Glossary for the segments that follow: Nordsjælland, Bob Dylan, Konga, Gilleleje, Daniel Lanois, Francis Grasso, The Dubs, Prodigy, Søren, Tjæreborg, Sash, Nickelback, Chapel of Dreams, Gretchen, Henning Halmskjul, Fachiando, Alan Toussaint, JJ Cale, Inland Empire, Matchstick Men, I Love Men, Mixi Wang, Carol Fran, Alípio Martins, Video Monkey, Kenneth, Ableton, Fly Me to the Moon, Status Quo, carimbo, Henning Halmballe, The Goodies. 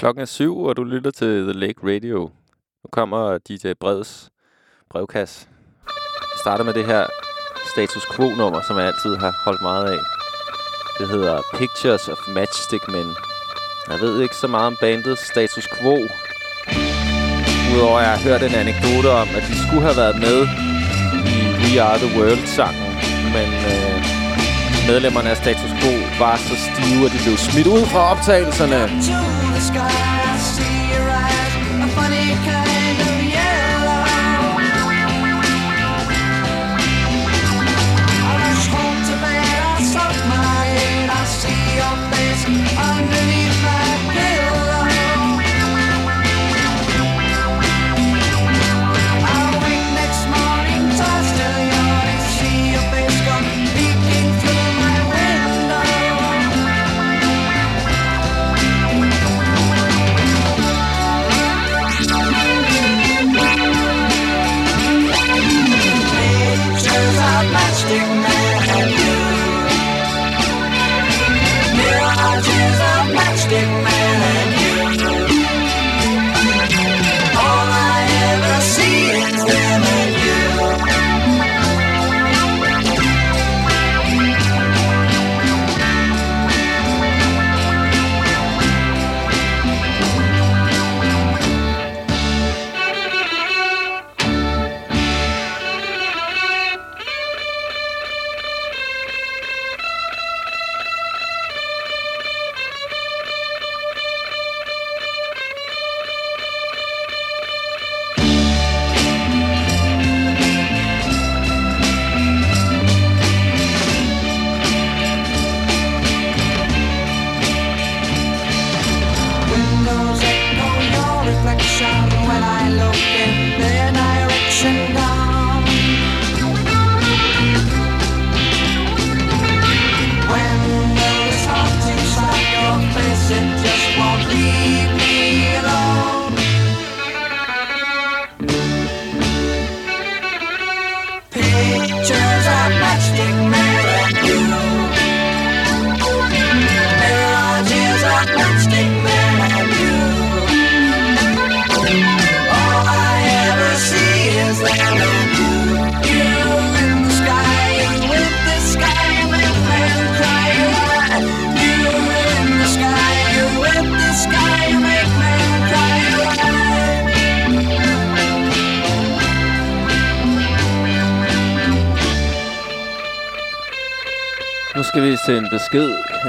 Klokken er 7, og du lytter til The Lake Radio. Nu kommer DJ Breds brevkasse. Vi starter med det her Status Quo-nummer, som jeg altid har holdt meget af. Det hedder Pictures of Matchstick Men. Jeg ved ikke så meget om bandet Status Quo, udover jeg har hørt en anekdote om, at de skulle have været med i We Are The World-sangen. Men medlemmerne af Status Quo var så stive, at de blev smidt ud fra optagelserne.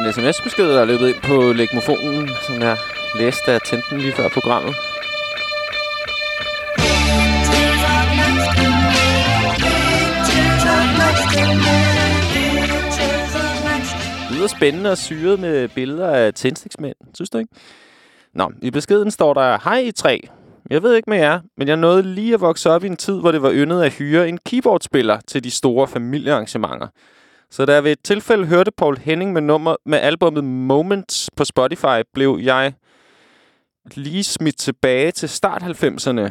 En sms-besked, der er løbet ind på Lake-mofonen, som jeg læste, da jeg tændte den lige før programmet. Det lyder spændende og syret med billeder af tændstiksmænd, synes du ikke? Nå, i beskeden står der, hej I tre. Jeg ved ikke med jer, men jeg nåede lige at vokse op i en tid, hvor det var yndet at hyre en keyboardspiller til de store familiearrangementer. Så da jeg ved et tilfælde hørte Poul Henning med albummet Moments på Spotify, blev jeg lige smidt tilbage til start 90'erne.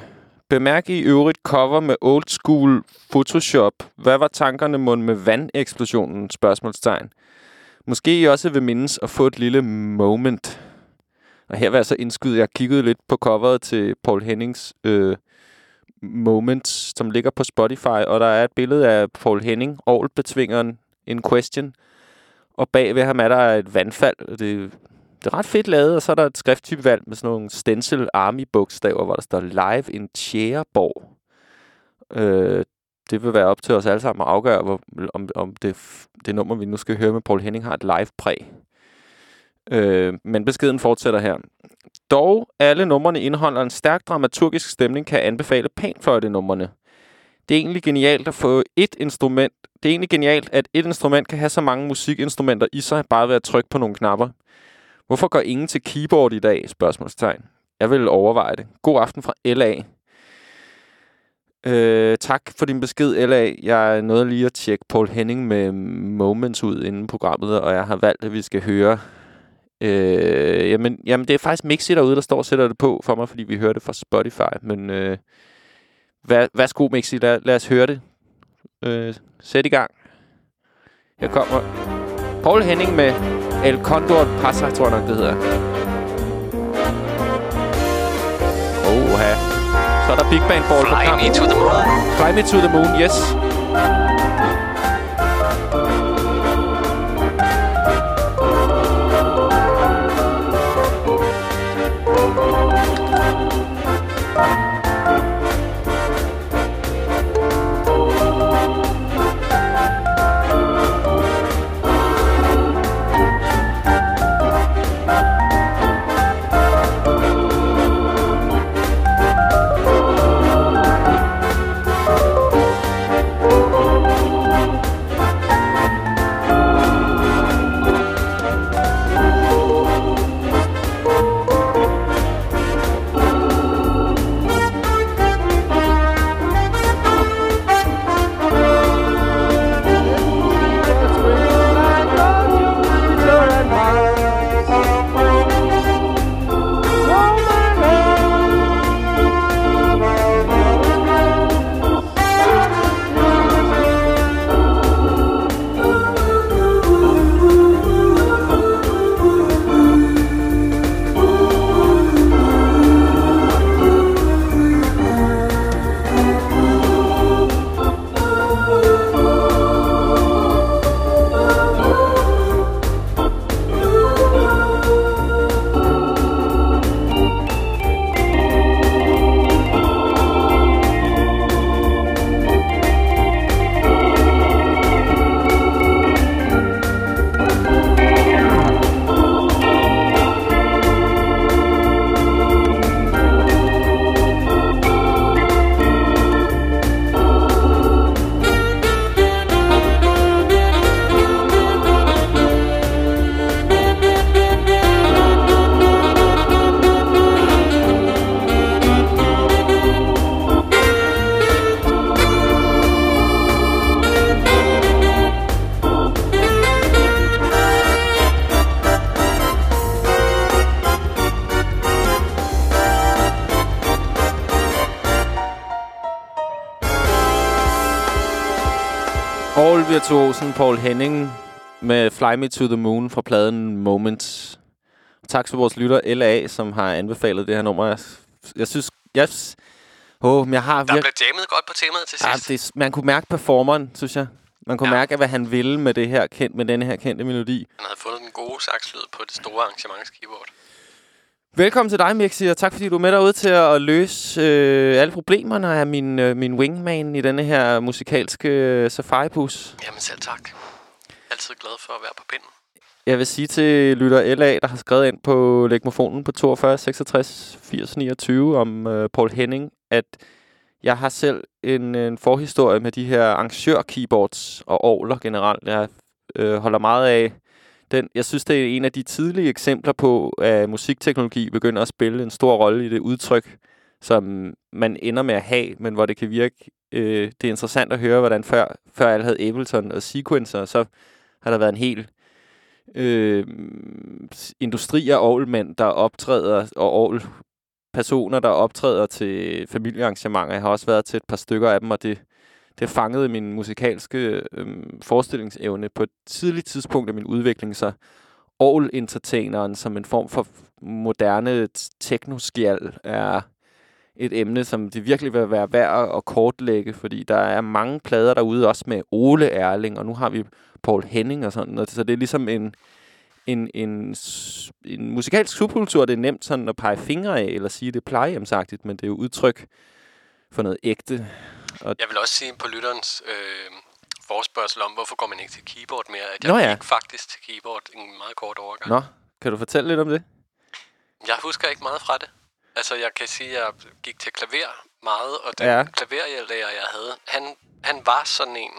Bemærk i øvrigt cover med old school Photoshop. Hvad var tankerne mon med vandeksplosionen? Spørgsmålstegn. Måske I også vil mindes at få et lille moment. Og her var jeg så indskyde. Jeg kiggede lidt på coveret til Poul Hennings Moments, som ligger på Spotify, og der er et billede af Poul Henning, orgelbetvingeren in question, og bagved ham er der et vandfald. Det er ret fedt lavet, og så er der et skrifttype valg med sådan nogle stencil army bogstaver, hvor der står live in Tjæreborg. Det vil være op til os alle sammen at afgøre, om det nummer, vi nu skal høre med Poul Henning, har et live præg. Men beskeden fortsætter her. Dog alle numrene indeholder en stærk dramaturgisk stemning, kan jeg anbefale panfløjtenumrene. Det er egentlig genialt at få et instrument. Det er egentlig genialt, at et instrument kan have så mange musikinstrumenter i sig, bare ved at trykke på nogle knapper. Hvorfor går ingen til keyboard i dag? Spørgsmålstegn. Jeg vil overveje det. God aften fra LA. Tak for din besked, LA. Jeg nåede lige at tjekke Poul Henning med Moments ud inden programmet, og jeg har valgt, at vi skal høre. Jamen det er faktisk Mixi derude, der står og sætter det på for mig, fordi vi hører det fra Spotify, men... værsgo, Mixi. Lad os høre det. Sæt i gang. Her kommer Poul Henning med El Condor Passa, tror jeg nok, det hedder. er der big band ball på kampen. Fly Me to the Moon. Fly Me to the Moon, yes. Virtuosen Poul Henning med Fly Me to the Moon fra pladen Moments. Tak til vores lytter LA, som har anbefalet det her nummer. Jeg synes, yes. Jeg har der blev jammet godt på temaet til sidst. Det, man kunne mærke performeren, synes jeg. Man kunne mærke, hvad han ville med det her med den her kendte melodi. Han havde fundet den gode sakslyd på det store arrangementskeybord. Velkommen til dig, Mixi, og tak fordi du er med derude til at løse alle problemerne af min wingman i denne her musikalske safaribus. Jamen selv tak. Altid glad for at være på pinden. Jeg vil sige til lytter LA, der har skrevet ind på Lake-mofonen på 42, 66, 80, 29 om Poul Henning, at jeg har selv en forhistorie med de her arrangør-keyboards og orgler generelt. Jeg holder meget af. Jeg synes, det er en af de tidlige eksempler på, at musikteknologi begynder at spille en stor rolle i det udtryk, som man ender med at have, men hvor det kan virke. Det er interessant at høre, hvordan før alle havde Ableton og sequencer, så har der været en hel industri af orgelmænd, der optræder, og orgelpersoner, der optræder til familiearrangementer. Jeg har også været til et par stykker af dem, og det fangede min musikalske forestillingsevne på et tidligt tidspunkt af min udvikling, så orgel-entertaineren som en form for moderne teknoskjald er et emne, som det virkelig vil være værd at kortlægge, fordi der er mange plader derude, også med Ole Erling, og nu har vi Poul Henning og sådan noget, så det er ligesom en musikalsk subkultur, det er nemt sådan at pege fingre af, eller sige det plejehjemsagtigt, men det er jo udtryk for noget ægte. Jeg vil også sige på lytterens forespørgsel om, hvorfor går man ikke til keyboard mere, at jeg gik faktisk til keyboard en meget kort overgang. Nå, kan du fortælle lidt om det? Jeg husker ikke meget fra det. Altså, jeg kan sige, at jeg gik til klaver meget, og den klaverlærer, jeg havde, han var sådan en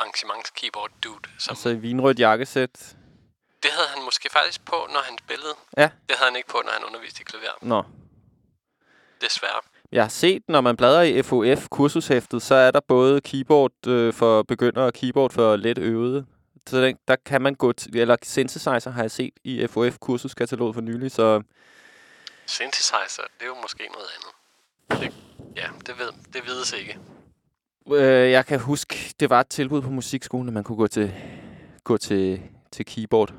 arrangements-keyboard-dude. Altså i vinrødt jakkesæt? Det havde han måske faktisk på, når han spillede. Ja. Det havde han ikke på, når han underviste i klaver. Nå. Desværre. Jeg har set, når man bladrer i FOF-kursushæftet, så er der både keyboard for begyndere og keyboard for let øvede. Så der kan man gå eller synthesizer har jeg set i FOF-kursuskataloget for nylig, så synthesizer, det er jo måske noget andet. Det vides ikke. Jeg kan huske, det var et tilbud på musikskolen, at man kunne gå til keyboard.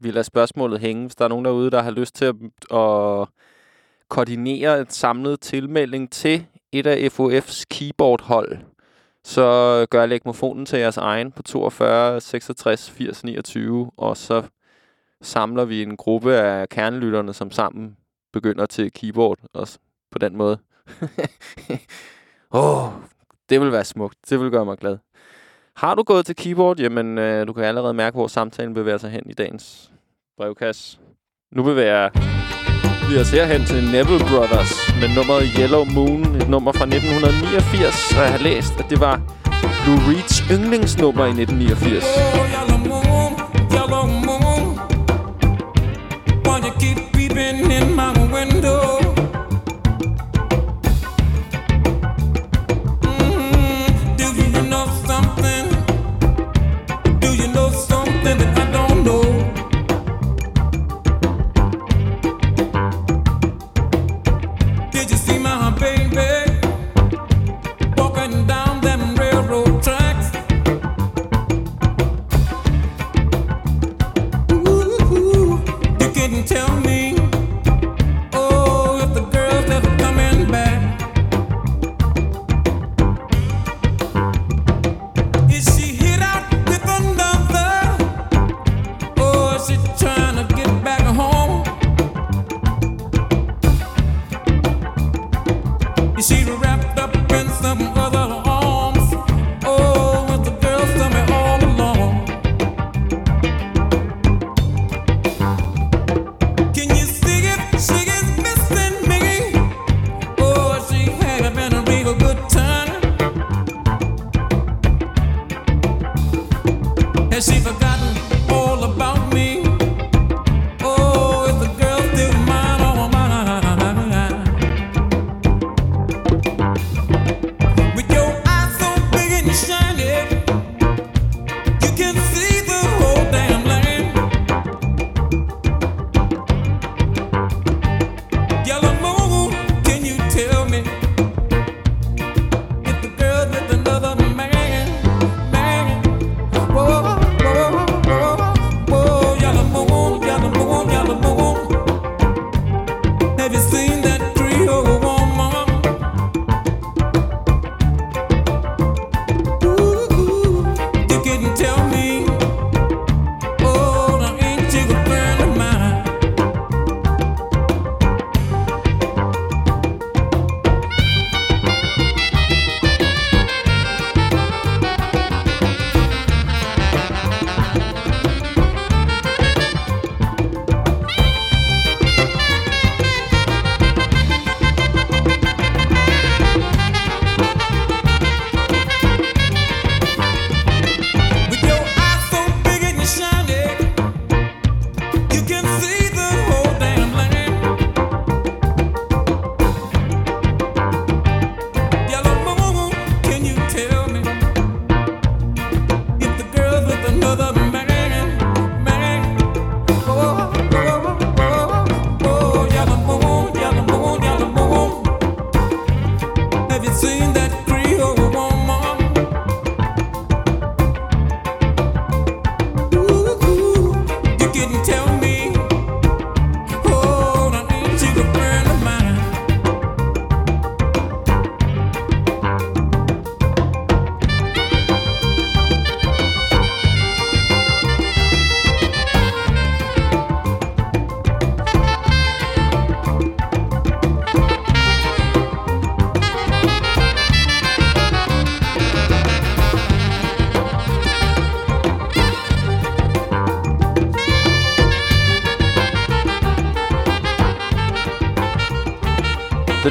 Vi lader spørgsmålet hænge, hvis der er nogen derude, der har lyst til at koordinere en samlet tilmelding til et af FOF's keyboardhold, så gør Lake-mofonen til jeres egen på 42, 66, 80, 29, og så samler vi en gruppe af kernelytterne, som sammen begynder til keyboard, også på den måde. Det vil være smukt. Det vil gøre mig glad. Har du gået til keyboard? Jamen, du kan allerede mærke, hvor samtalen bevæger sig hen i dagens brevkasse. Nu bevæger vi os herhen til Neville Brothers med nummeret Yellow Moon. Et nummer fra 1989, og jeg har læst, at det var Lou Reeds yndlingsnummer i 1989.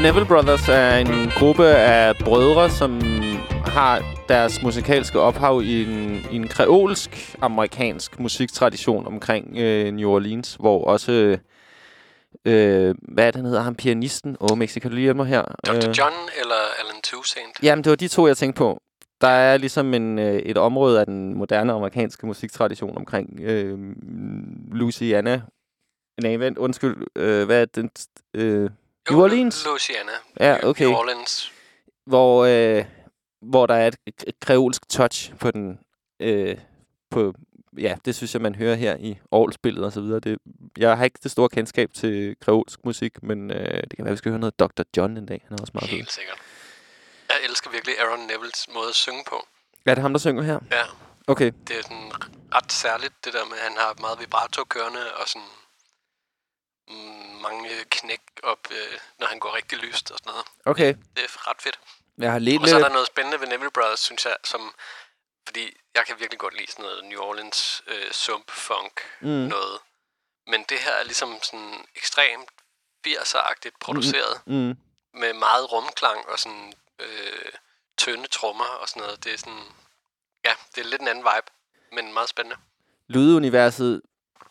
Neville Brothers er en gruppe af brødre, som har deres musikalske ophav i en kreolsk-amerikansk musiktradition omkring New Orleans, hvor også... hvad er det, han hedder? Han pianisten? Mexico, kan du lige hjælpe mig her? Dr. John eller Alan Toussaint? Jamen, det var de to, jeg tænkte på. Der er ligesom et område af den moderne amerikanske musiktradition omkring Louisiana. Nej, vent, undskyld. Hvad er den... New Orleans? Louisiana. Ja, okay. New Orleans. Hvor der er et kreolsk touch på den... ja, det synes jeg, man hører her i orgelspillet og så videre. Det Jeg har ikke det store kendskab til kreolsk musik, men det kan være, vi skal høre noget Dr. John en dag. Han er også meget helt sikkert. Jeg elsker virkelig Aaron Neville's måde at synge på. Ja, det er ham, der synger her? Ja. Okay. Det er sådan ret særligt, det der med, at han har meget vibrato kørende, og sådan mange knæk op, når han går rigtig lyst og sådan noget. Okay. Det er ret fedt. Jeg har lidt og så er der noget spændende ved Neville Brothers, synes jeg, som... Fordi jeg kan virkelig godt lide sådan noget New Orleans sump-funk noget. Men det her er ligesom sådan ekstremt 80'er-agtigt produceret. Med meget rumklang og sådan tynde trommer og sådan noget. Det er sådan... Ja, det er lidt en anden vibe, men meget spændende. Lyduniverset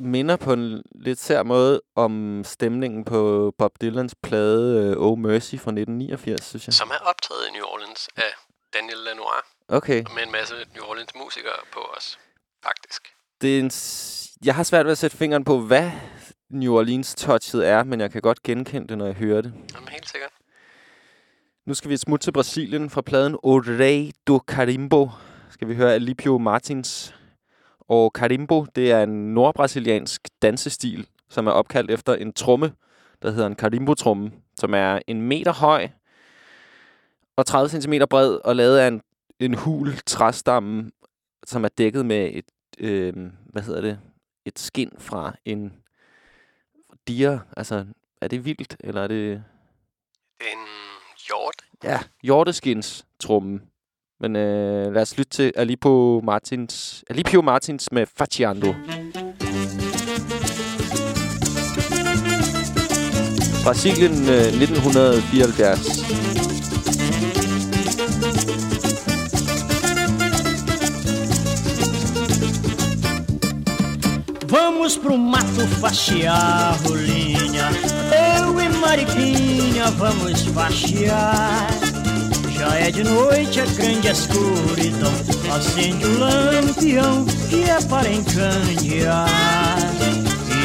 minder på en lidt sær måde om stemningen på Bob Dylans plade Oh Mercy fra 1989, synes jeg. Som er optaget i New Orleans af Daniel Lanois. Okay. Med en masse New Orleans musikere på os, faktisk. Det er en jeg har svært ved at sætte fingeren på, hvad New Orleans-touchet er, men jeg kan godt genkende det, når jeg hører det. Jamen, helt sikkert. Nu skal vi smutte til Brasilien fra pladen O Rei do Carimbo. Skal vi høre Alípio Martins. Og carimbo, det er en nordbrasiliansk dansestil, som er opkaldt efter en tromme, der hedder en carimbo-tromme, som er 1 meter høj og 30 centimeter bred og lavet af en hul træstamme, som er dækket med et et skind fra en diger. Altså, er det vildt, eller er det... En hjort? Ja, hjorteskindstrumme. Men lad os lytte til Alípio Martins med Fatiando. Brasilien 1974. Vamos pro mato faxear, rolinha. Eu e Mariquinha vamos faxear. Já é de noite, é grande a escuridão. Acende o lampião que é para encandear.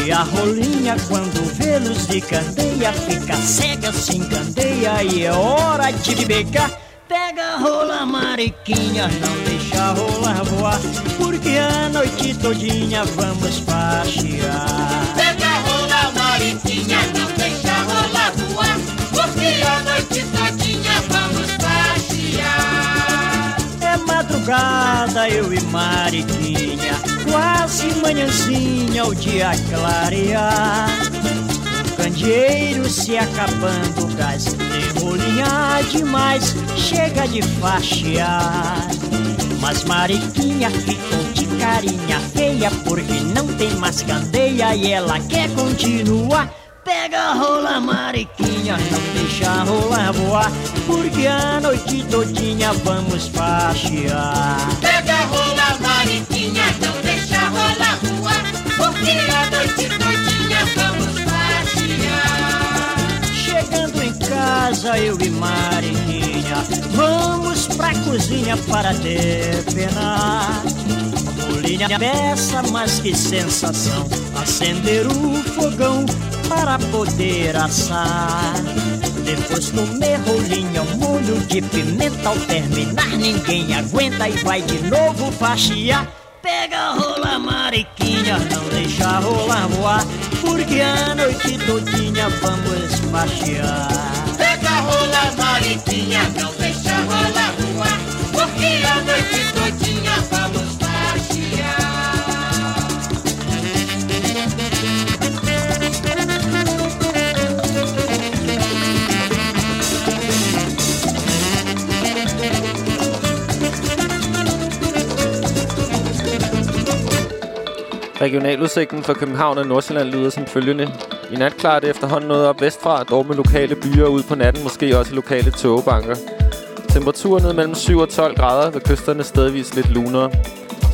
E a rolinha quando vê luz de candeia fica cega, se encandeia e é hora de beber. Pega a rola, Mariquinha, não deixa a rola voar, porque a noite todinha vamos passear. Pega a rola, Mariquinha, não deixa a rola voar, porque a noite todinha vamos passear. É madrugada, eu e Mariquinha, quase manhãzinha o dia clarear. Candeeiro se acabando o gás, tem rolinha demais, chega de faxear. Mas Mariquinha ficou de carinha feia, porque não tem mais candeia e ela quer continuar. Pega a rola, Mariquinha, não deixa a rola voar, porque a noite todinha vamos faxear. Pega a rola, Mariquinha, não deixa a rola voar, porque a noite todinha vamos faxear. Chegando em casa, eu e Mariquinha, vamos pra cozinha para depenar. Rolinha dessa, mas que sensação, acender o fogão para poder assar. Depois comer rolinha, um molho de pimenta, ao terminar ninguém aguenta e vai de novo faxear. Pega a rola, Mariquinha, não deixa a rola voar, porque a noite todinha vamos passear. Pega a rola, Mariquinha, não deixa a rola voar, porque a noite todinha vamos regionaludsigten for København og Nordsjælland lyder som følgende. I nat klarer det efterhånden noget op vestfra, dog med lokale byer ud på natten, måske også lokale tågebanker. Temperaturen ned mellem 7 og 12 grader, ved kysterne stedvis lidt lunere.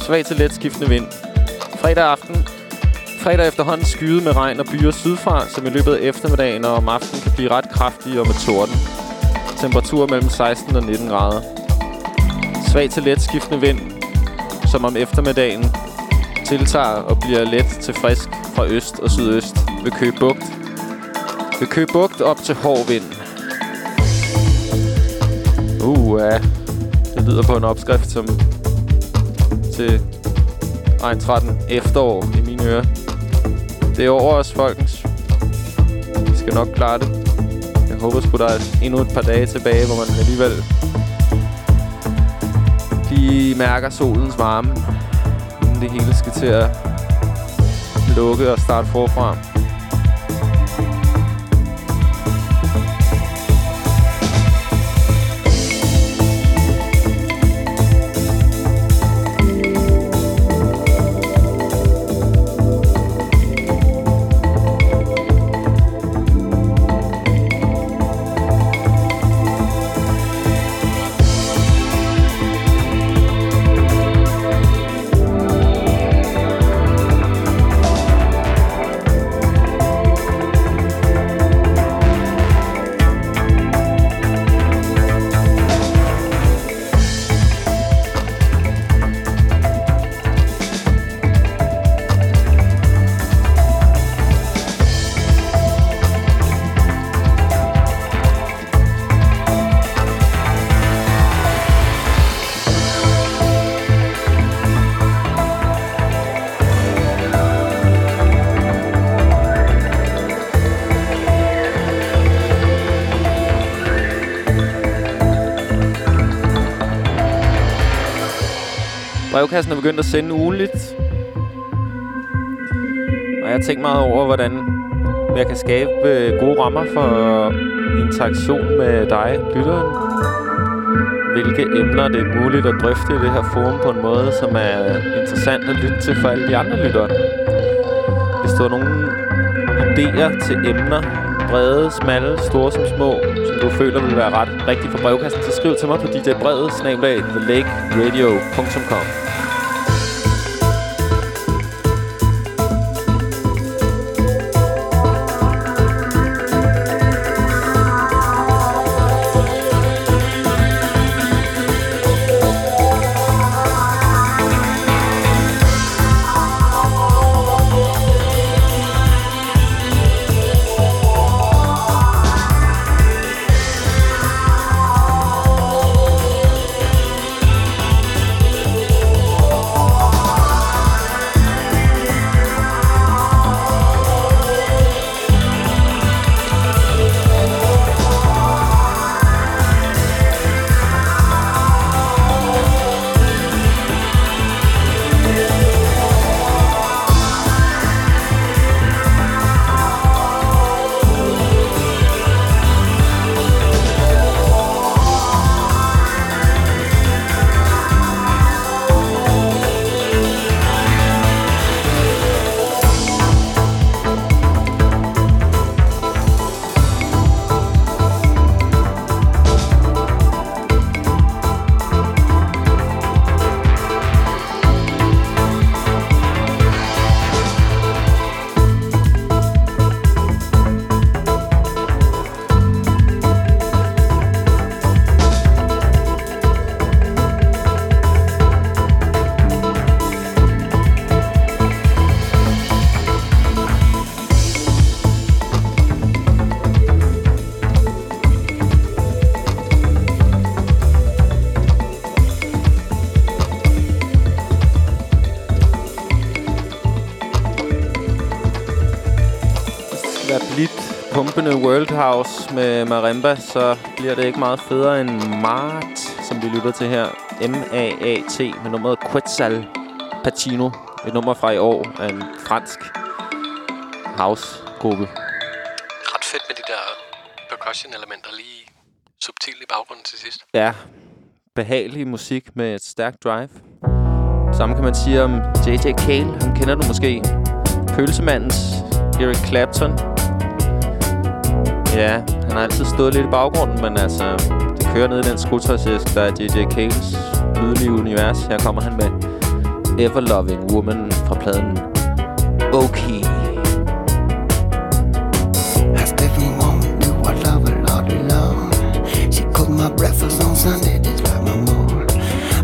Svag til let skiftende vind. Fredag efterhånden skyet med regn og byer sydfra, som i løbet af eftermiddagen og om aftenen kan blive ret kraftige og med torden. Temperaturer mellem 16 og 19 grader. Svag til let skiftende vind, som om eftermiddagen tiltager og bliver let til frisk fra øst og sydøst ved Køge Bugt. Ved Køge Bugt op til hård vind. Det lyder på en opskrift som til Ejn 13 efterår i mine ører. Det er over os, folkens. Vi skal nok klare det. Jeg håber sgu, der er endnu et par dage tilbage, hvor man alligevel lige mærker solens varme, inden det hele skal til at lukke og starte forfra. Brevkassen er begyndt at sende ugenligt. Og jeg har tænkt meget over, hvordan jeg kan skabe gode rammer for interaktion med dig, lytteren. Hvilke emner det er muligt at drøfte i det her forum på en måde, som er interessant at lytte til for alle de andre lyttere. Hvis der er nogle idéer til emner, brede, smalle, store som små, som du føler vil være ret rigtigt for brevkassen, så skriv til mig på djbrevet@thelakeradio.com. World House med marimba, så bliver det ikke meget federe end Mart, som vi lytter til her. M-A-A-T med nummeret Quetzal Patino. Et nummer fra i år af en fransk house-gruppe. Ret fedt med de der percussion-elementer lige subtilt i baggrunden til sidst. Ja, behagelig musik med et stærkt drive. Samme kan man sige om JJ Cale, ham kender du måske. Pølsemandens Eric Clapton. Ja, han har altid stået lidt i baggrunden, men altså, det kører ned i den skruetøjsæsk, der er JJ Cales lydlige univers. Her kommer han med Everloving Woman fra pladen Okay. I still want to what love a lot of love. She caught my breakfast on Sunday, this like my mom.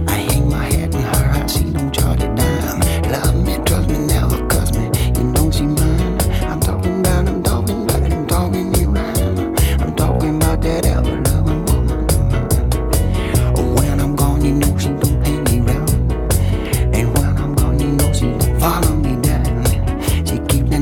I hang my head in her heart, she don't jot it down. Love me, trust me, never curse me, you know she mine. I'm talking about, I'm talking that ever loving woman of mine. When I'm gone, you know she don't hang me round. And when I'm gone, you know she don't follow me down. She keep that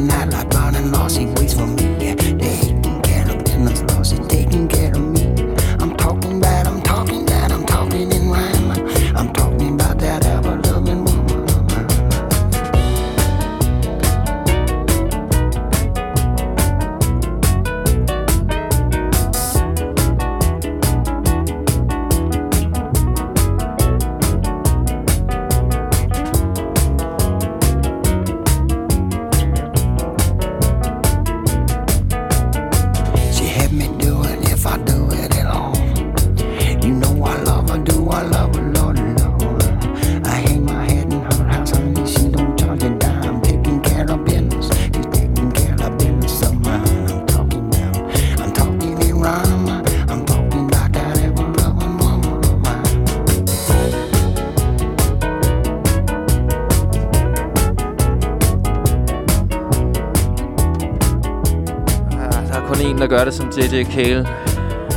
kun en, der gør det som JJ Cale.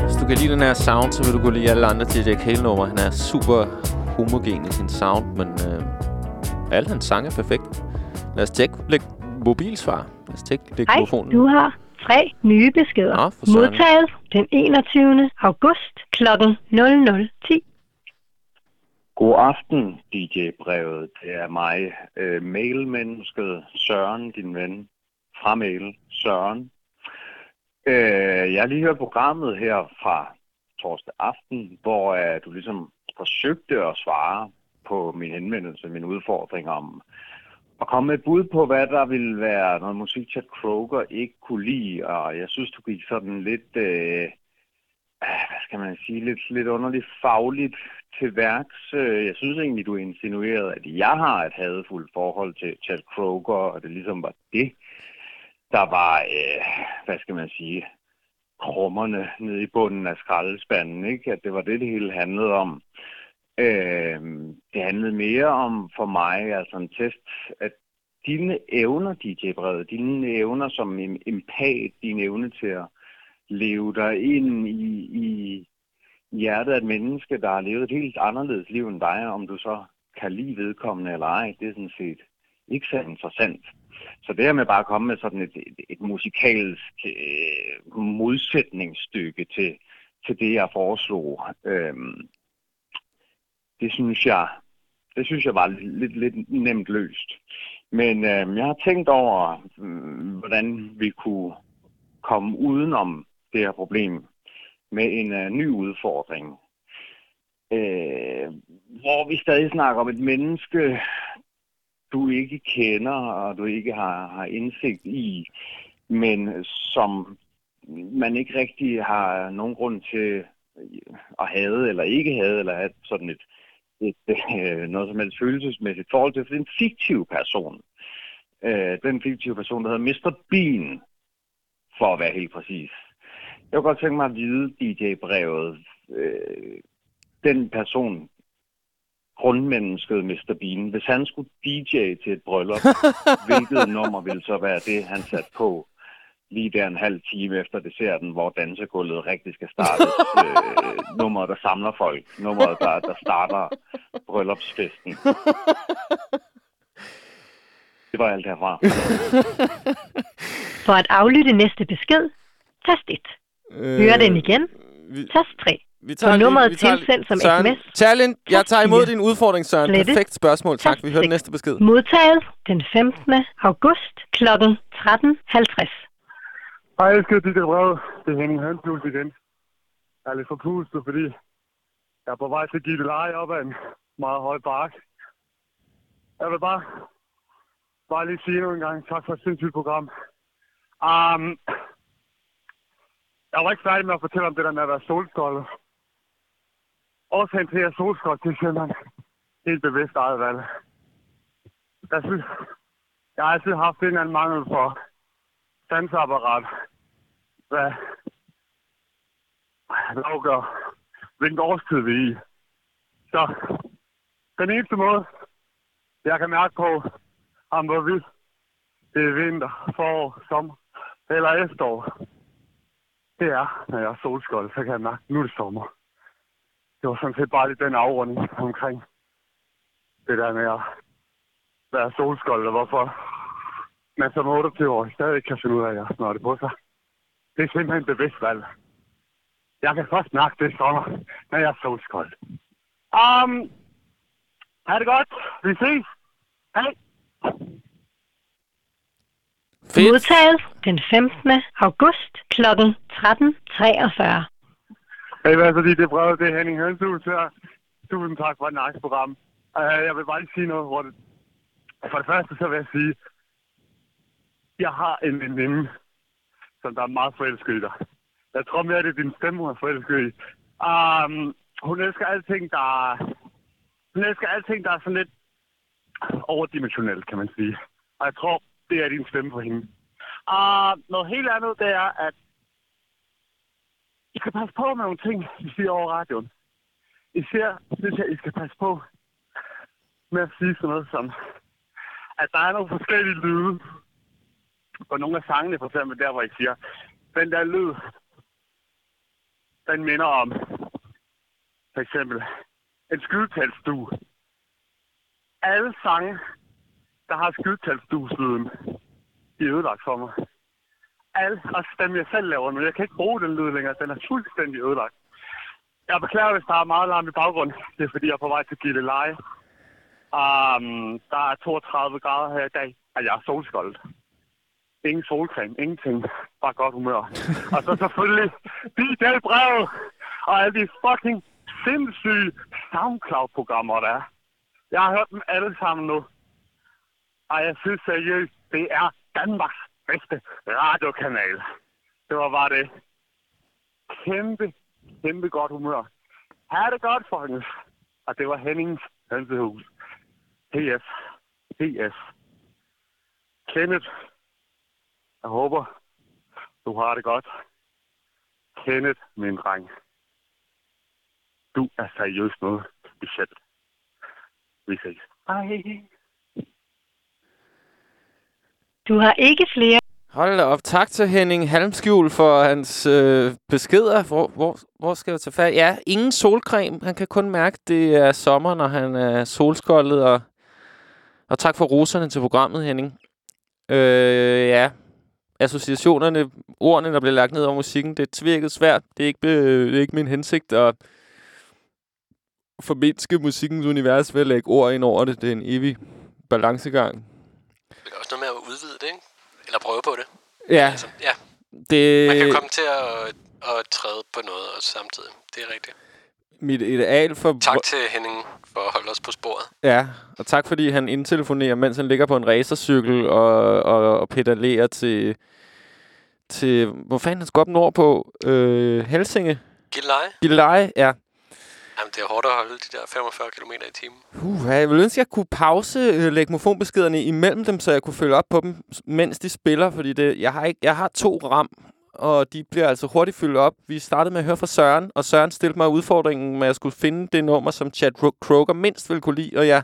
Hvis du kan lide den her sound, så vil du kunne lide alle andre JJ Cale-numre. Han er super homogen i sin sound, men alle hans sange er perfekt. Lad os tjekke mobilsvar. Lad os tjekke mofonen. Hej, du har 3 nye beskeder. Modtaget den 21. august kl. 00:10. God aften, DJ-brevet. Det er mig, mailmennesket Søren, din ven, fra mail, Søren. Jeg har lige hørt programmet her fra torsdag aften, hvor du ligesom forsøgte at svare på min henvendelse, min udfordring om at komme med et bud på, hvad der ville være noget musik, Chad Kroger ikke kunne lide. Og jeg synes, du gik sådan lidt, hvad skal man sige, lidt underligt fagligt til værks. Jeg synes egentlig, du insinuerede, at jeg har et hadefuldt forhold til Chad Kroger, og det ligesom var det, der var, hvad skal man sige, krummerne nede i bunden af skraldespanden, ikke? At det var det hele handlede om. Det handlede mere om for mig, altså en test, at dine evner, DJ-brede, dine evner som empat, dine evne til at leve dig ind i hjertet af et menneske, der har levet et helt anderledes liv end dig, om du så kan lide vedkommende eller ej, det er sådan set ikke så interessant. Så det her med bare at komme med sådan et musikalsk modsætningsstykke til det, jeg foreslog, det synes jeg var lidt nemt løst. Men jeg har tænkt over, hvordan vi kunne komme udenom det her problem med en ny udfordring. Hvor vi stadig snakker om et menneske, du ikke kender, og du ikke har indsigt i, men som man ikke rigtig har nogen grund til at have, eller ikke have, eller have sådan noget som helst følelsesmæssigt forhold til. For det er en fiktiv person. Den fiktive person, der hedder Mr. Bean, for at være helt præcis. Jeg kunne godt tænke mig at vide, DJ-brevet, den person, grundmennesket Mr. Bean, hvis han skulle DJ til et bryllup, hvilket nummer ville så være det, han satte på lige der en halv time efter desserten, hvor dansegulvet rigtig skal starte. Nummeret, der samler folk. Nummeret, der starter bryllupsfesten. Det var alt herfra. For at aflytte næste besked, tast 1. Hør den igen, tast 3. Og nummeret tilsendt som Søren. SMS. Challenge, jeg tager imod din udfordring, Søren. Perfekt spørgsmål, tak. Vi hører den næste besked. Modtaget den 15. august kl. 13:50. Hej, jeg elsker dit brev. Det er Henning Halmballe igen. Jeg er lidt forpustet, fordi jeg er på vej til Gilleleje op ad en meget høj bakke. Jeg vil bare lige sige endnu en gang, tak for et sindssygt program. Jeg var ikke færdig med at fortælle om det der med at være solskoldet. Årsagen til, at jeg er solskoldet, det er simpelthen helt bevidst eget valg. Jeg har altid haft en eller anden mangel for sansapparat. Hvad afgør, hvilken årstid vi er i. Så den eneste måde, jeg kan mærke på, om hvorvidt det er vinter, forår, sommer eller efterår, det er, når jeg er solskold, så kan jeg mærke, nu er det sommer. Det var sådan set bare lidt den afrunding omkring det der med at være solskold, og hvorfor man som 28-årig stadig ikke kan finde ud af, at jeg snør det på sig. Det er simpelthen et bevidst valg. Jeg kan først mærke, det sommer, når jeg er solskold. Ha' det godt. Vi ses. Hej. Fedt. Modtaget den 15. august kl. 13:43. Hey, hvad så lige det brev? Det er Henning Hønshus her. Tusind tak for et nice program. Jeg vil bare lige sige noget hurtigt. For det første så vil jeg sige, jeg har en veninde, som der er meget forelsket i dig. Jeg tror mere, det er din stemme, hun er forelsket i. Hun elsker alting, der er sådan lidt overdimensionelt, kan man sige. Og jeg tror, det er din stemme for hende. Og noget helt andet, det er, at I skal passe på med nogle ting, I siger over radioen. Især synes jeg, I skal passe på med at sige sådan noget som, at der er nogle forskellige lyde. Og nogle af sangene, for eksempel der, hvor I siger, den der lyd, den minder om for eksempel en skydetælsstue. Alle sange, der har skydetælsstuesliden, de er ødelagt for mig. Alle, også dem jeg selv laver nu. Jeg kan ikke bruge den lyd længere, den er fuldstændig ødelagt. Jeg beklager, hvis der er meget larm i baggrunden. Det er, fordi jeg er på vej til Gilleleje. Der er 32 grader her i dag, og jeg er solskoldet. Ingen solcreme, ingenting. Bare godt humør. Og så selvfølgelig de brevet og alle de fucking sindssyge SoundCloud-programmer, der er. Jeg har hørt dem alle sammen nu. Og jeg synes seriøst, det er Danmarks bedste radiokanal. Det var bare det. Kæmpe godt humør. Her er det godt, folkens. Og det var Hennings hønsehus. P.S. Kenneth, jeg håber, du har det godt. Kenneth, min dreng. Du er seriøst noget specielt. Vi ses. Hej. Du har ikke flere. Hold da op. Tak til Henning Halmskjul for hans beskeder. Hvor skal jeg tage fat? Ja, ingen solcreme. Han kan kun mærke, det er sommer, når han er solskoldet. Og tak for roserne til programmet, Henning. Ja. Associationerne, ordene, der bliver lagt ned over musikken, det virkede svært. Det er ikke min hensigt at formindske musikkens univers ved at lægge ord ind over det. Det er en evig balancegang. Det er også noget med at udvide det, ikke? Eller prøve på det. Ja. Altså, ja. Det... Man kan komme til at træde på noget også samtidig. Det er rigtigt. Mit ideal for... Tak til Henning for at holde os på sporet. Ja, og tak fordi han indtelefonerer, mens han ligger på en racercykel og pedalerer til... Hvor fanden han skal op nordpå? Helsinge? Gilleleje, ja. Jamen, det er hårdt at holde de der 45 km i timen. Jeg ville ønske, at jeg kunne pause Lake-mofonbeskederne imellem dem, så jeg kunne følge op på dem, mens de spiller. Fordi jeg har 2 ram, og de bliver altså hurtigt fyldt op. Vi startede med at høre fra Søren, og Søren stillede mig udfordringen med, at jeg skulle finde det nummer, som Chad Kroger mindst ville kunne lide.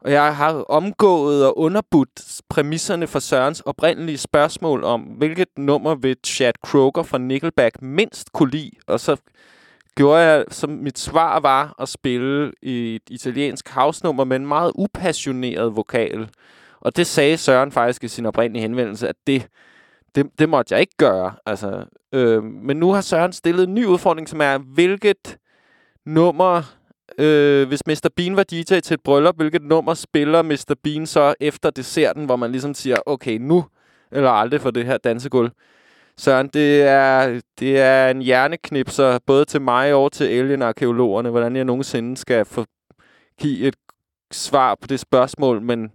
Og jeg har omgået og underbudt præmisserne for Sørens oprindelige spørgsmål om, hvilket nummer vil Chad Kroger fra Nickelback mindst kunne lide. Og så... gjorde jeg, som mit svar var, at spille et italiensk house-nummer med en meget upassioneret vokal. Og det sagde Søren faktisk i sin oprindelige henvendelse, at det måtte jeg ikke gøre. Altså, men nu har Søren stillet en ny udfordring, som er, hvilket nummer, hvis Mr. Bean var DJ til et bryllup, hvilket nummer spiller Mr. Bean så efter desserten, hvor man ligesom siger, okay, nu eller aldrig for det her dansegulv. Søren, det er en hjerneknipser, både til mig og til alien-arkeologerne, hvordan jeg nogensinde skal give et svar på det spørgsmål, men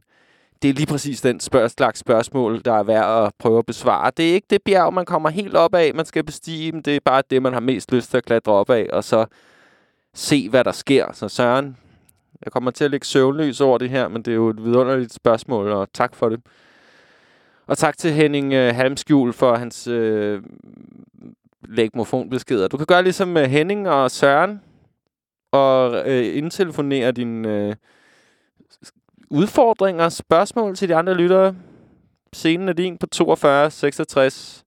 det er lige præcis den slags spørgsmål, der er værd at prøve at besvare. Det er ikke det bjerg, man kommer helt op af, man skal bestige, men det er bare det, man har mest lyst til at klatre op af, og så se, hvad der sker. Så Søren, jeg kommer til at ligge søvnløs over det her, men det er jo et vidunderligt spørgsmål, og tak for det. Og tak til Henning Halmskjul for hans Lake-mofonbeskeder. Du kan gøre ligesom Henning og Søren og indtelefonere dine udfordringer og spørgsmål til de andre lyttere. Scenen er din på 42, 66,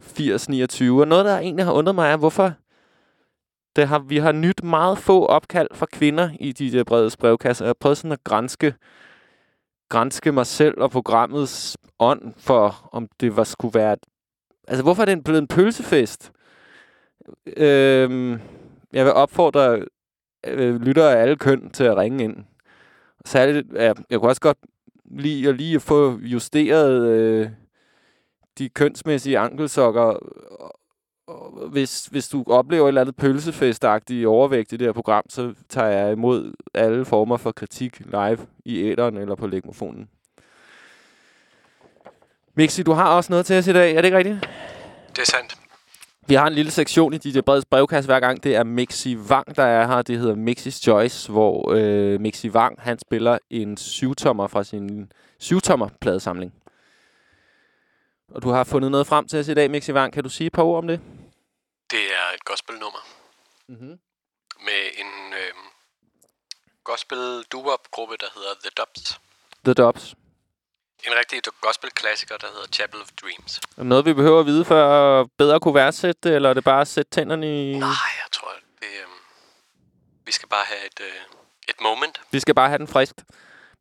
80, 29. Og noget, der egentlig har undret mig, er, hvorfor vi har nyt meget få opkald fra kvinder i de brede brevkasser. Jeg har prøvet sådan at granske mig selv og programmets ånd for, om det skulle være... Altså, hvorfor er det blevet en pølsefest? Jeg vil opfordre lyttere af alle køn til at ringe ind. Særligt, jeg kunne også godt lide at få justeret de kønsmæssige ankelsokker, hvis du oplever et eller andet pølsefestagtigt overvægt i det her program, så tager jeg imod alle former for kritik live i æteren eller på Lake-mofonen. Mixi, du har også noget til os i dag. Er det ikke rigtigt? Det er sandt. Vi har en lille sektion i DJ Breds brevkasse hver gang. Det er Mixi Wang, der er her. Det hedder Mixis Choice, hvor Mixi Wang, han spiller en 7-tommer fra sin 7-tommer pladesamling. Og du har fundet noget frem til os i dag, Mixi Wang. Kan du sige et par ord om det? Det er et gospelnummer. Mm-hmm. Med en gospel-doo-wop-gruppe, der hedder The Dubs. En rigtig gospel-klassiker, der hedder Chapel of Dreams. Noget, vi behøver at vide, før bedre kunne værdsætte, eller er det bare at sætte tænderne i... Nej, jeg tror, det, vi skal bare have et moment. Vi skal bare have den frisk.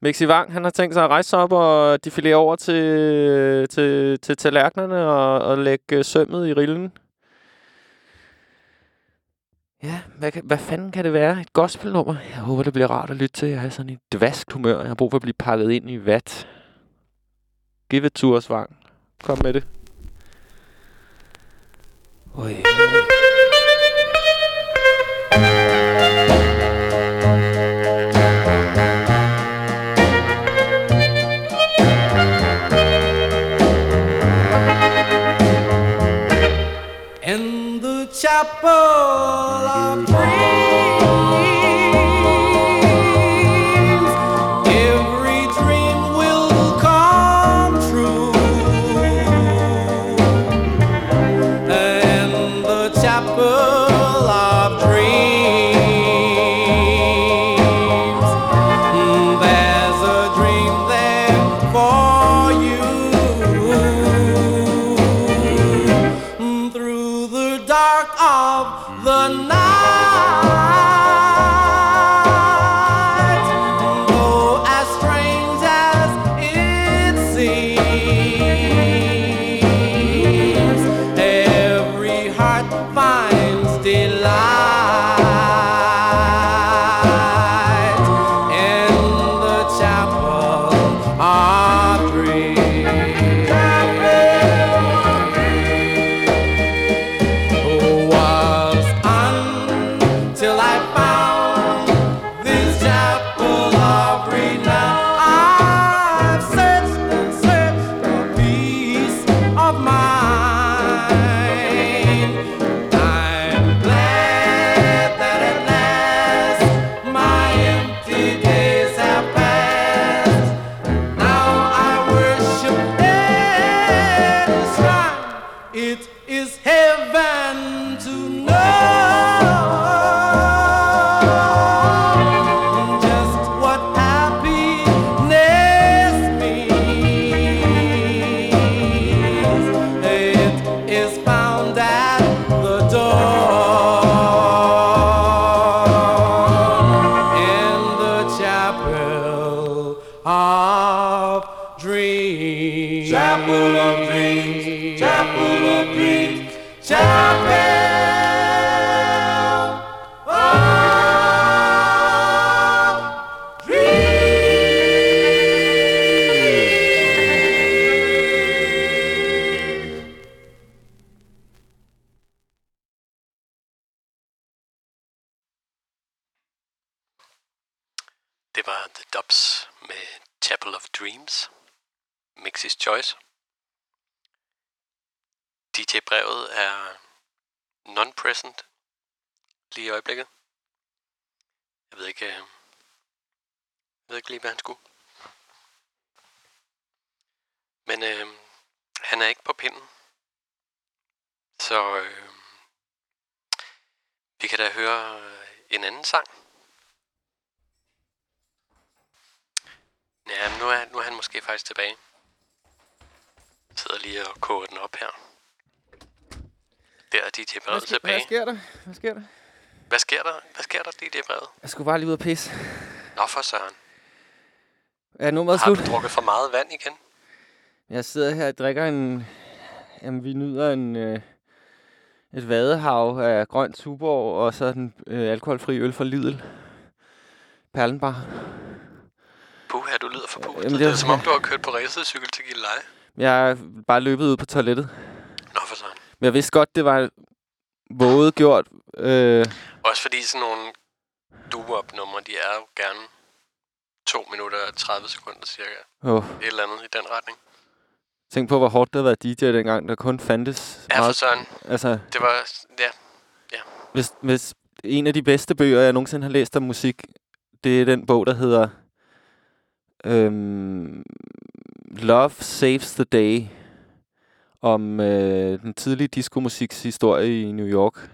Mixi Wang, han har tænkt sig at rejse sig op og defilere over til tallerkenerne og lægge sømmet i rillen. Ja, hvad fanden kan det være? Et gospelnummer? Jeg håber, det bliver rart at lytte til. Jeg har sådan et dvask humør. Jeg har brug for at blive pakket ind i vat. Give it to us, Wang. Kom med det. Oh, yeah. In the chapel of dreams, every dream will come true. In the chapel of dreams, there's a dream there for you. Through the dark of the night, brevet er non-present lige i øjeblikket. Jeg ved ikke lige, hvad han skulle. Men han er ikke på pinden. Så vi kan da høre en anden sang. Ja, nu er han måske faktisk tilbage. Jeg sidder lige og koger den op her. Der er DJ Brevet tilbage. Hvad sker der, DJ Brevet? Jeg skulle bare lige ud og pisse. Nå for søren. Er nummeret slut? Har du drukket for meget vand igen? Jeg sidder her og drikker en... Jamen, vi nyder en... et vadehav af grønt Tuborg, og så den alkoholfri øl fra Lidl. Perlenbar. Puha, du lyder forpustet. Jamen, det er som om, du har kørt på racercykel til Gilleleje. Jeg er bare løbet ud på toilettet. Nå for søren. Men jeg vidste godt, det var våget gjort. Også fordi sådan nogle do-up-numre, de er jo gerne 2 minutter og 30 sekunder cirka. Et eller andet i den retning. Tænk på, hvor hårdt det var DJ dengang, der kun fandtes... Ja, for Søren. Altså, det var... Ja. Hvis en af de bedste bøger, jeg nogensinde har læst om musik, det er den bog, der hedder... Love Saves the Day... om den tidlige diskomusiks historie i New York.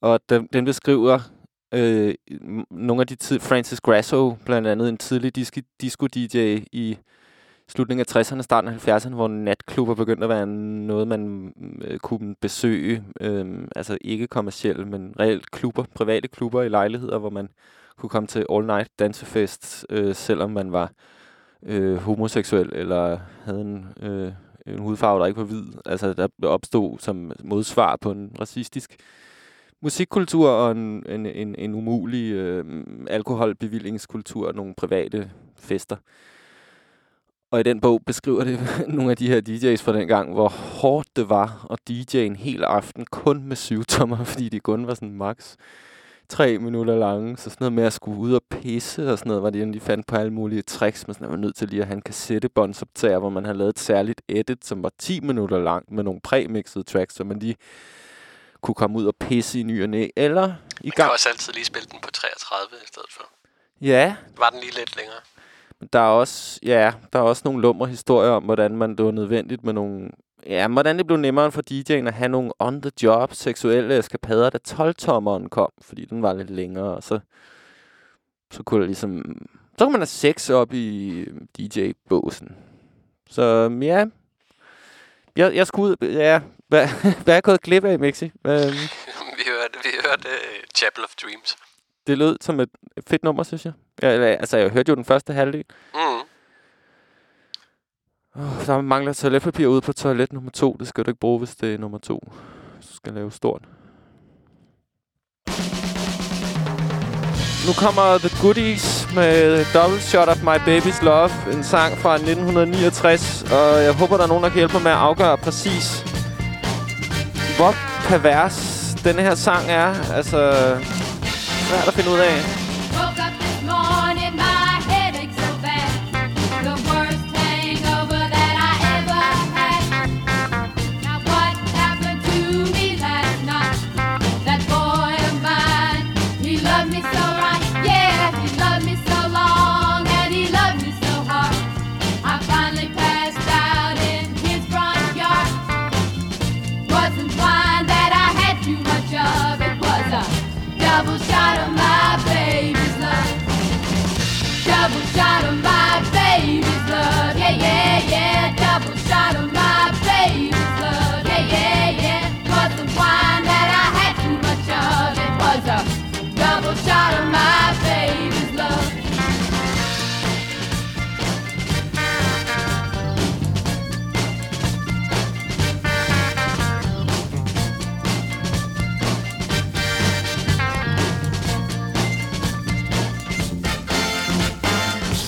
Og den beskriver nogle af de Francis Grasso, blandt andet en tidlig disco-DJ i slutningen af 60'erne, starten af 70'erne, hvor natklubber begyndte at være noget, man kunne besøge. Altså ikke kommercielle, men reelt klubber, private klubber i lejligheder, hvor man kunne komme til all-night dansefest, selvom man var homoseksuel eller havde en hudfarve, der ikke var hvid. Altså der opstod som modsvar på en racistisk musikkultur og en umulig alkoholbevillingskultur og nogle private fester. Og i den bog beskriver det nogle af de her DJ's fra den gang, hvor hårdt det var at DJ'e en hel aften kun med 7-tommer, fordi de kun var sådan maks 3 minutter lange. Så sådan noget med at skulle ud og pisse og sådan noget, var det, de fandt på alle mulige tricks. Men sådan var nødt til lige at have en kassettebåndsoptager, hvor man havde lavet et særligt edit, som var 10 minutter langt med nogle premixede tracks, så man lige kunne komme ud og pisse i ny og næ, eller i gang. Man kan også altid lige spille den på 33 i stedet for. Ja. Var den lige lidt længere. Der er også nogle lumre historier om, hvordan det var nødvendigt med nogle... Ja, hvordan det blev nemmere for DJ'en at have nogle on-the-job seksuelle eskapader, da 12-tommeren kom, fordi den var lidt længere, og så kunne der ligesom... Så kunne man have sex op i DJ-båsen. Så ja... Jeg skulle ud... Ja... Hvad er jeg gået glip af, Mixi? Vi hørte Chapel of Dreams. Det lød som et fedt nummer, synes jeg. Jeg hørte jo den første halvdel. Der mangler toiletpapir ude på toilet nummer 2. Det skal du ikke bruge, hvis det er nummer 2. Så skal lave stort. Nu kommer The Goodies med Double Shot of My Baby's Love. En sang fra 1969. Og jeg håber, der er nogen, der kan hjælpe mig med at afgøre præcis, hvor pervers denne her sang er. Altså... Hvad er der at finde ud af? Double shot of my baby's love. Double shot of my baby's love. Yeah, yeah, yeah. Double shot of my baby's love. Yeah, yeah, yeah. Was the wine that I had too much of. It was a double shot of my baby's love.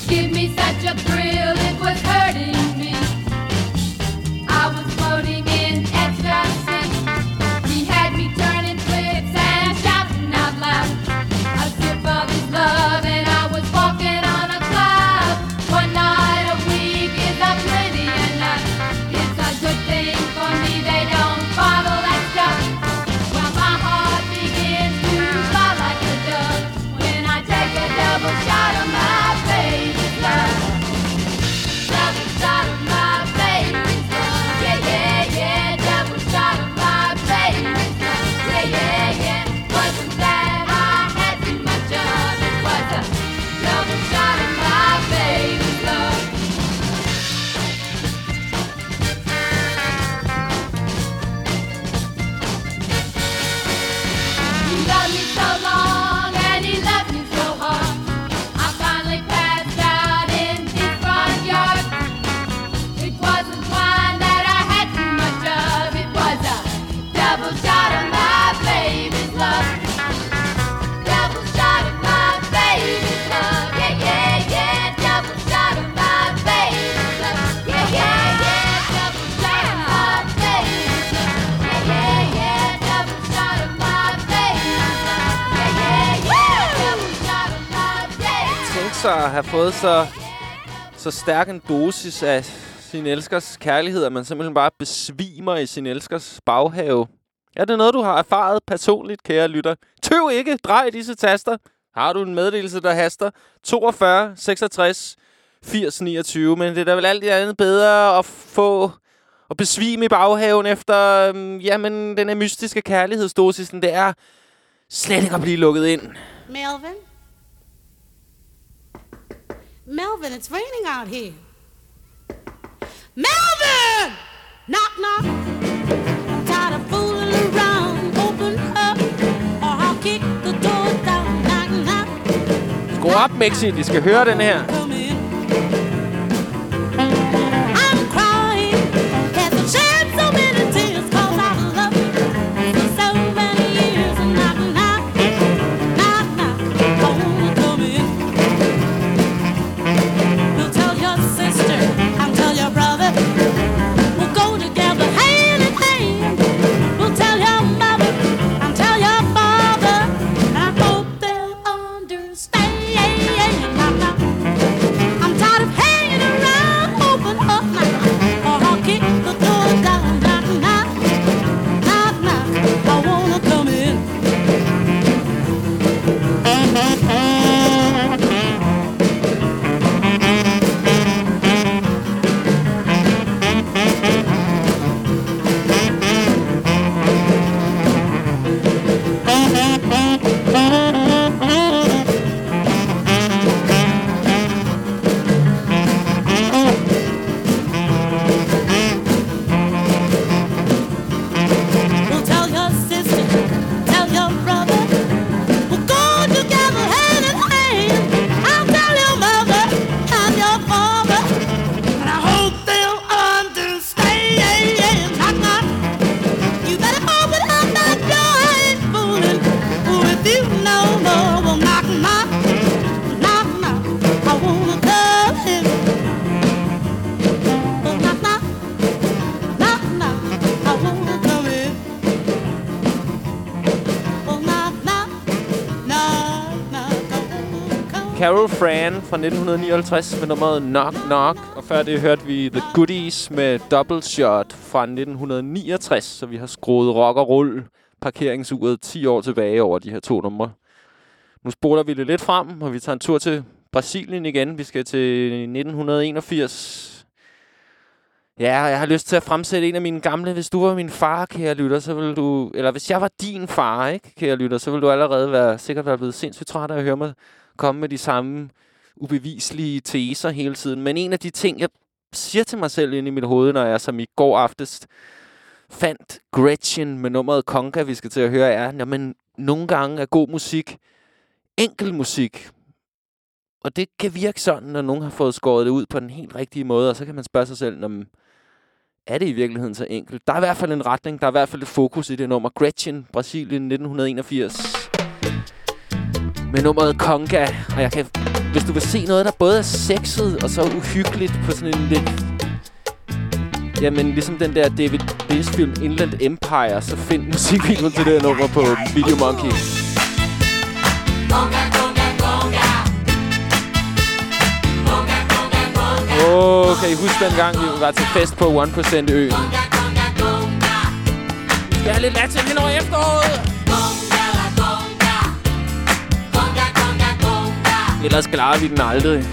Give me such a thrill, it was hurting me. I was floating in ecstasy. He had me turning flips and shouting out loud. A sip of his love and I was walking on a cloud. One night a week is a plenty enough. It's a good thing for me they don't follow that stuff. Well, my heart begins to fly like a dove when I take a double shot of my baby. Double shot of my baby's love. Yeah, yeah, yeah. Double shot of my baby's love. Yeah, yeah, yeah. Wasn't that I had too much of. It was a double shot of my baby's love. He loved me so long and he loved me so hard. I finally passed out in his front yard. It wasn't wine that I had too much of. It was a double shot of my baby's love. Double shot of my baby's love. Yeah, yeah, yeah. Double shot of my baby's love. Yeah, yeah, yeah. Double shot of my baby's love. Yeah, yeah, yeah. Double shot of my baby's love. Yeah, yeah, yeah. Double shot of my baby's love. Så at have fået så stærk en dosis af sin elskers kærlighed, at man simpelthen bare besvimer i sin elskers baghave. Er det noget, du har erfaret personligt, kære lytter? Tøv ikke! Drej disse taster! Har du en meddelelse, der haster? 42, 66, 80, 29. Men det er da vel alt det andet bedre at få og besvime i baghaven efter jamen, den her mystiske kærlighedsdosis. Det er slet ikke at blive lukket ind. Melvin? Melvin, it's raining out here. Melvin! Knock, knock. I'm tired of fooling around. Open up, or I'll kick the door down. Knock, knock. Skru op, Mexi. De skal høre den her. Carol Fran fra 1959 med nummeret Knock Knock. Og før det hørte vi The Goodies med Double Shot fra 1969. Så vi har skruet rock og roll parkeringsuret 10 år tilbage over de her to numre. Nu spoler vi det lidt frem, og vi tager en tur til Brasilien igen. Vi skal til 1981. Ja, jeg har lyst til at fremsætte en af mine gamle. Hvis du var min far, kære lytter, så ville du... Eller hvis jeg var din far, ikke, kære lytter, så ville du allerede være sikkert være blevet sindssygt træt af at høre mig komme med de samme ubeviselige teser hele tiden. Men en af de ting, jeg siger til mig selv inde i mit hoved, når jeg som i går aftes fandt Gretchen med nummeret Konga, vi skal til at høre, er, jamen, nogle gange er god musik enkel musik. Og det kan virke sådan, når nogen har fået skåret det ud på den helt rigtige måde, og så kan man spørge sig selv, om er det i virkeligheden så enkelt? Der er i hvert fald en retning, der er i hvert fald et fokus i det nummer. Gretchen, Brasilien, 1981. Med nummeret Konga, og jeg kan, hvis du vil se noget, der både er sexet og så uhyggeligt på sådan en lidt... Jamen, ligesom den der David Bliss-film Inland Empire, så find musikvideoen til det her nummer på Video Monkey. Åh, kan I huske dengang, vi var til fest på 1%-øen? Vi skal have lidt latin hen over efteråret! Ellers klarer vi den aldrig.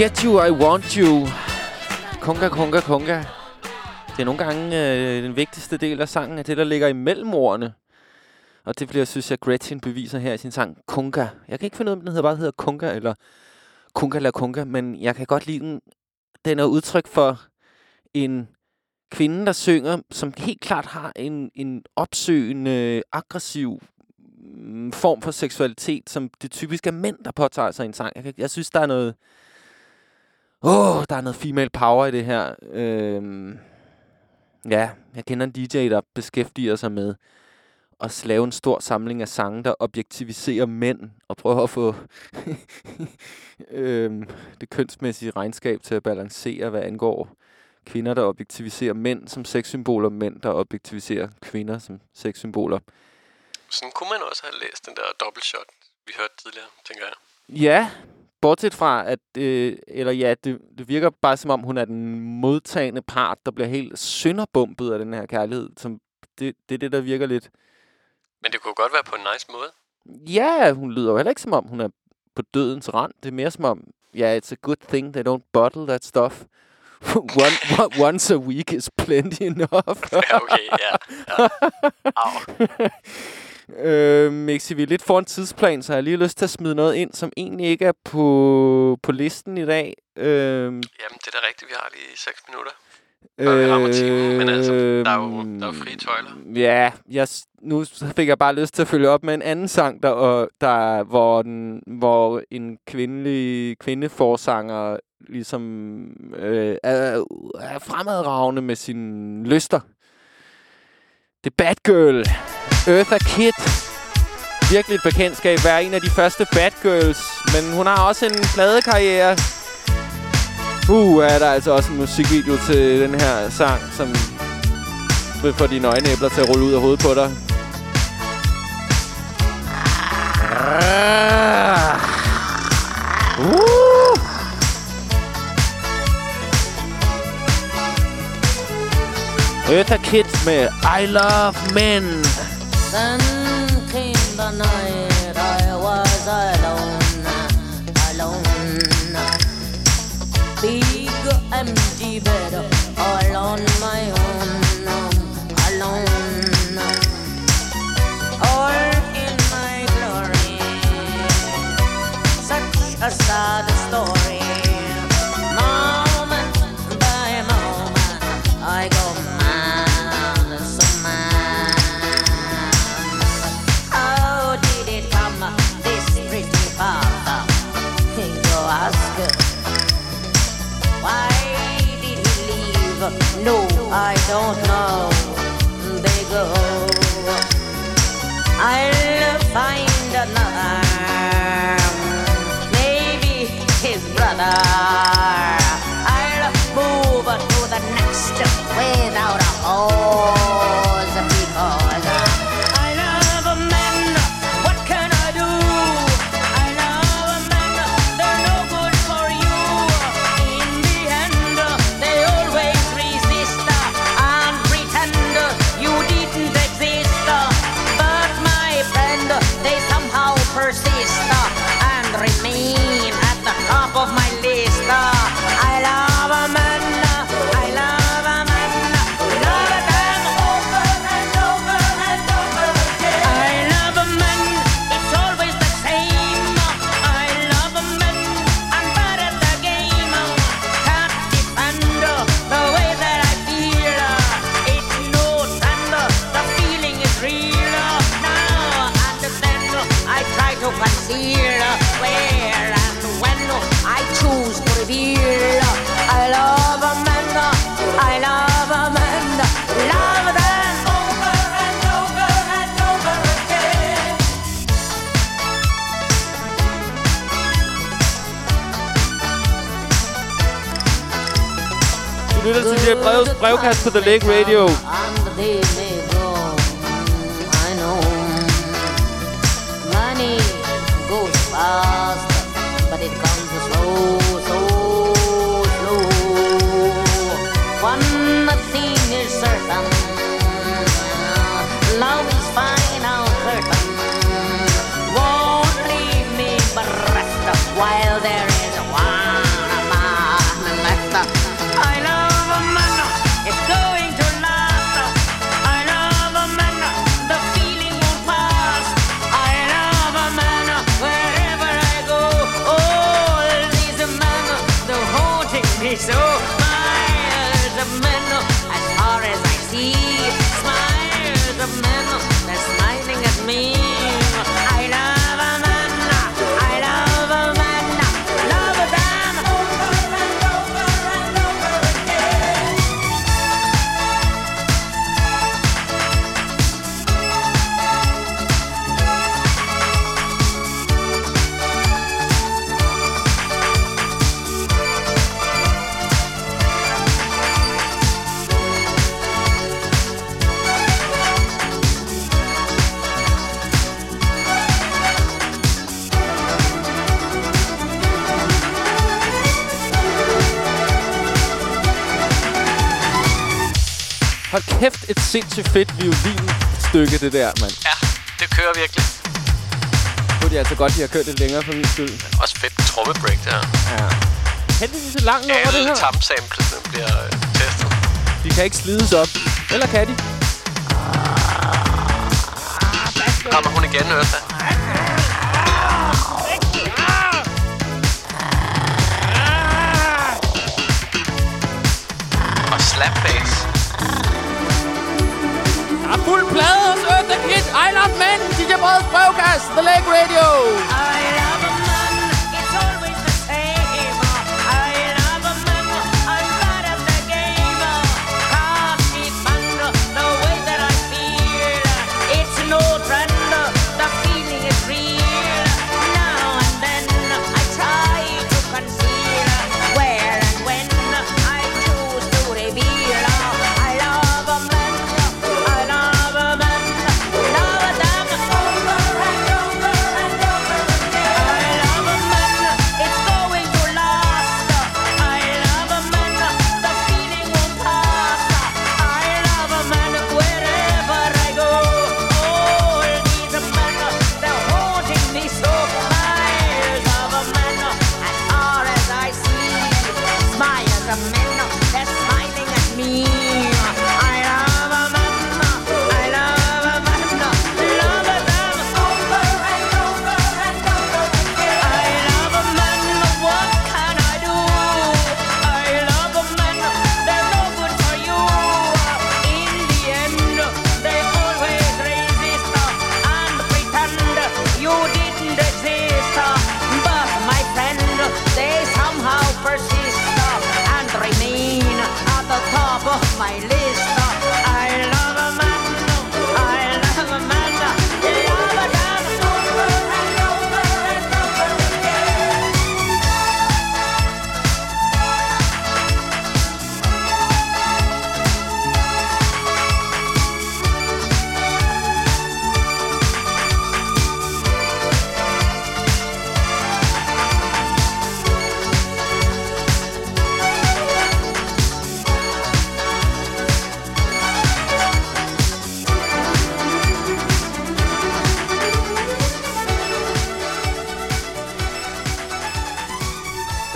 Get you, I want you. Konga, konga, konga. Det er nogle gange den vigtigste del af sangen, er det, der ligger imellem ordene. Og det bliver, synes jeg, Gretchen beviser her i sin sang Konga. Jeg kan ikke finde ud af, om den hedder, bare hedder Konga eller Konga eller Konga, men jeg kan godt lide den. Den er udtryk for en kvinde, der synger, som helt klart har en opsøgende, aggressiv form for seksualitet, som det typisk er mænd, der påtager sig i en sang. Jeg synes, der er noget... der er noget female power i det her. Ja, jeg kender en DJ, der beskæftiger sig med at lave en stor samling af sange, der objektiviserer mænd og prøver at få det kønsmæssige regnskab til at balancere, hvad angår kvinder, der objektiviserer mænd som sexsymboler, mænd, der objektiviserer kvinder som sexsymboler. Sådan kunne man også have læst den der double shot, vi hørte tidligere, tænker jeg. Ja, bortset fra, at det virker bare som om, hun er den modtagende part, der bliver helt sønderbumpet af den her kærlighed. Som det er det, der virker lidt. Men det kunne godt være på en nice måde. Ja, hun lyder jo heller ikke som om, hun er på dødens rand. Det er mere som om, it's a good thing they don't bottle that stuff. Once a week is plenty enough. Okay, ja. Mixi, vi er lidt foran tidsplan, så jeg har lige lyst til at smide noget ind, som egentlig ikke er på listen i dag. Jamen, det er da rigtigt, vi har lige 6 minutter. Vi rammer timen, men altså, der er jo frie tøjler. Ja, nu fik jeg bare lyst til at følge op med en anden sang, hvor en kvindeforsanger ligesom er fremadragende med sine lyster. The Bad Girl, Eartha Kitt. Virkelig et bekendtskab. Var en af de første Bad Girls. Men hun har også en pladekarriere. Er der altså også en musikvideo til den her sang, som vil få dine øjenæbler til at rulle ud af hovedet på dig. Eartha Kitt med I Love Men. Then came the night I was alone. Big empty bed, all on my own, alone. All in my glory, such a sad story. Moment by moment, I go. No, I don't know, they go. I'll find another, maybe his brother. I'll move to the next without a cause, because I love a man, what can I do? I love a man, they're no good for you. In the end, they always remain at the top of my list. I love a man, I love a man, love a man over and over and over again. I love a man, it's always the same. I love a man, I'm bad at the game. Can't defend the way that I feel. It's no thunder, the feeling is real. Now I understand, I try to conceal. Det er brevkast på The Lake Radio. I know money goes fast, but it comes slow, so slow. One thing is certain, love is final curtain. Won't leave me bereft while there is one. smiles of men, as far as I see, smiles of men, they're smiling at me. I love a man, I love a man, love them over and over and over Hold kæft, et sindssygt fedt violinstykke, det der, mand. Ja, det kører virkelig. Det kunne de altså godt, de har kørt lidt længere for min skyld. Men også fedt trommebreak, det her. Ja. Heldigvis et langt nummer, det her. Alle tamsamplene bliver testet. De kan ikke slides op. Eller kan de? Kommer hun igen, Eartha? Og slap bass. A fuld plade hos Eartha Kitt, I Love Men, DJ Breds brevkast, The Lake Radio. I love a man, it's always the same. I love a man, I'm glad of the game. Can't be fun, the way that I feel. It's no trend, the feeling is real. Now and then, I try to conceal. Where and when, I choose to reveal. I love a man.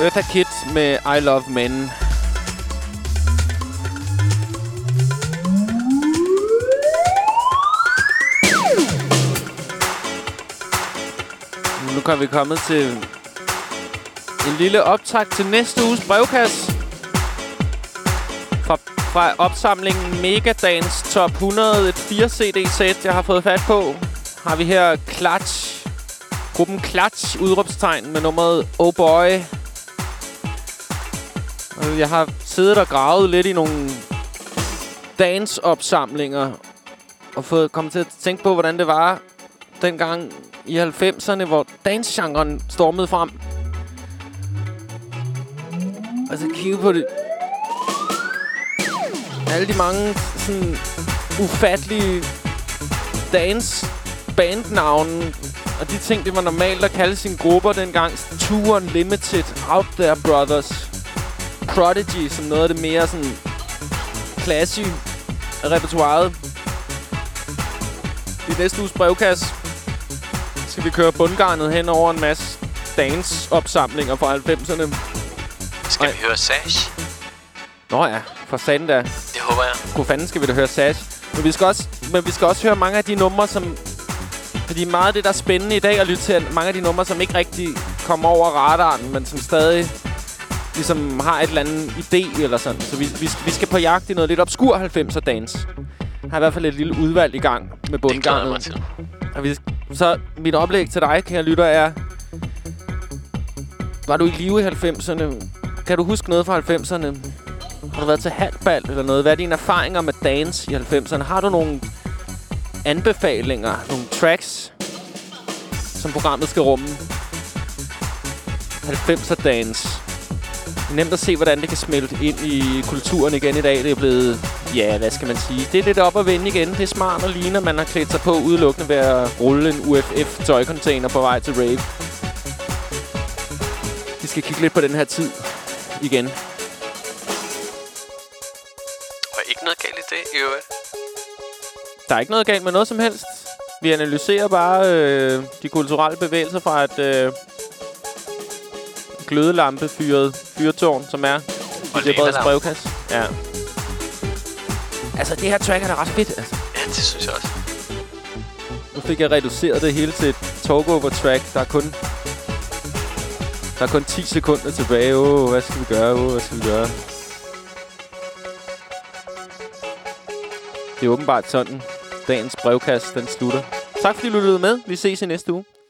Eartha Kitt med I Love Men. Nu kan vi komme til en lille optakt til næste uges brevkasse. Fra opsamlingen Megadance Top 100, et 4-CD-sæt, jeg har fået fat på, har vi her Klatsch. Gruppen Klatsch, udråbstegn med nummeret Oh Boy. Jeg har siddet og gravet lidt i nogle danceopsamlinger og fået kommet til at tænke på, hvordan det var dengang i 90'erne, hvor dancegenren stormede frem. Og så kigge på det. Alle de mange sådan ufattelige dance-bandnavne og de ting, det var normalt at kalde sine grupper dengang. Too Unlimited, Out There Brothers, Prodigy, som noget af det mere sådan classy repertoiret. I næste uges brevkasse skal vi køre bundgarnet hen over en masse dance-opsamlinger fra 90'erne. Skal vi høre Sash? Nå ja, for satan da. Det håber jeg. Hvor fanden skal vi da høre Sash? Men vi skal også høre mange af de numre, som... Fordi meget af det, der er spændende i dag at lytte til, mange af de numre, som ikke rigtig kommer over radaren, men som stadig ligesom har et eller andet idé eller sådan. Så vi skal på jagt i noget lidt obskur 90'er dance. Har i hvert fald et lille udvalg i gang med bundgarnet. Det glæder mig til. Så mit oplæg til dig, kære lytter, er... Var du i live i 90'erne? Kan du huske noget fra 90'erne? Har du været til halvbal eller noget? Hvad er dine erfaringer med dance i 90'erne? Har du nogle anbefalinger, nogle tracks, som programmet skal rumme? 90'er dance. Det er nemt at se, hvordan det kan smelte ind i kulturen igen i dag. Det er blevet, ja, hvad skal man sige? Det er lidt op at vende igen. Det er smart og ligner, man har klædt sig på udelukkende ved at rulle en UFF-tøjcontainer på vej til rave. Vi skal kigge lidt på den her tid igen. Og ikke noget galt i det, i øvrigt. Der er ikke noget galt med noget som helst. Vi analyserer bare de kulturelle bevægelser fra et... glødelampe fyret fyrtårn, som er Leberets brevkasse. Ja. Altså, det her track er da ret fedt, altså. Ja, det synes jeg også. Nu fik jeg reduceret det hele til et talkover-track. Der er kun 10 sekunder tilbage. Hvad skal vi gøre? Hvad skal vi gøre? Det er åbenbart sådan. Dagens brevkasse, den slutter. Tak fordi du lyttede med. Vi ses i næste uge.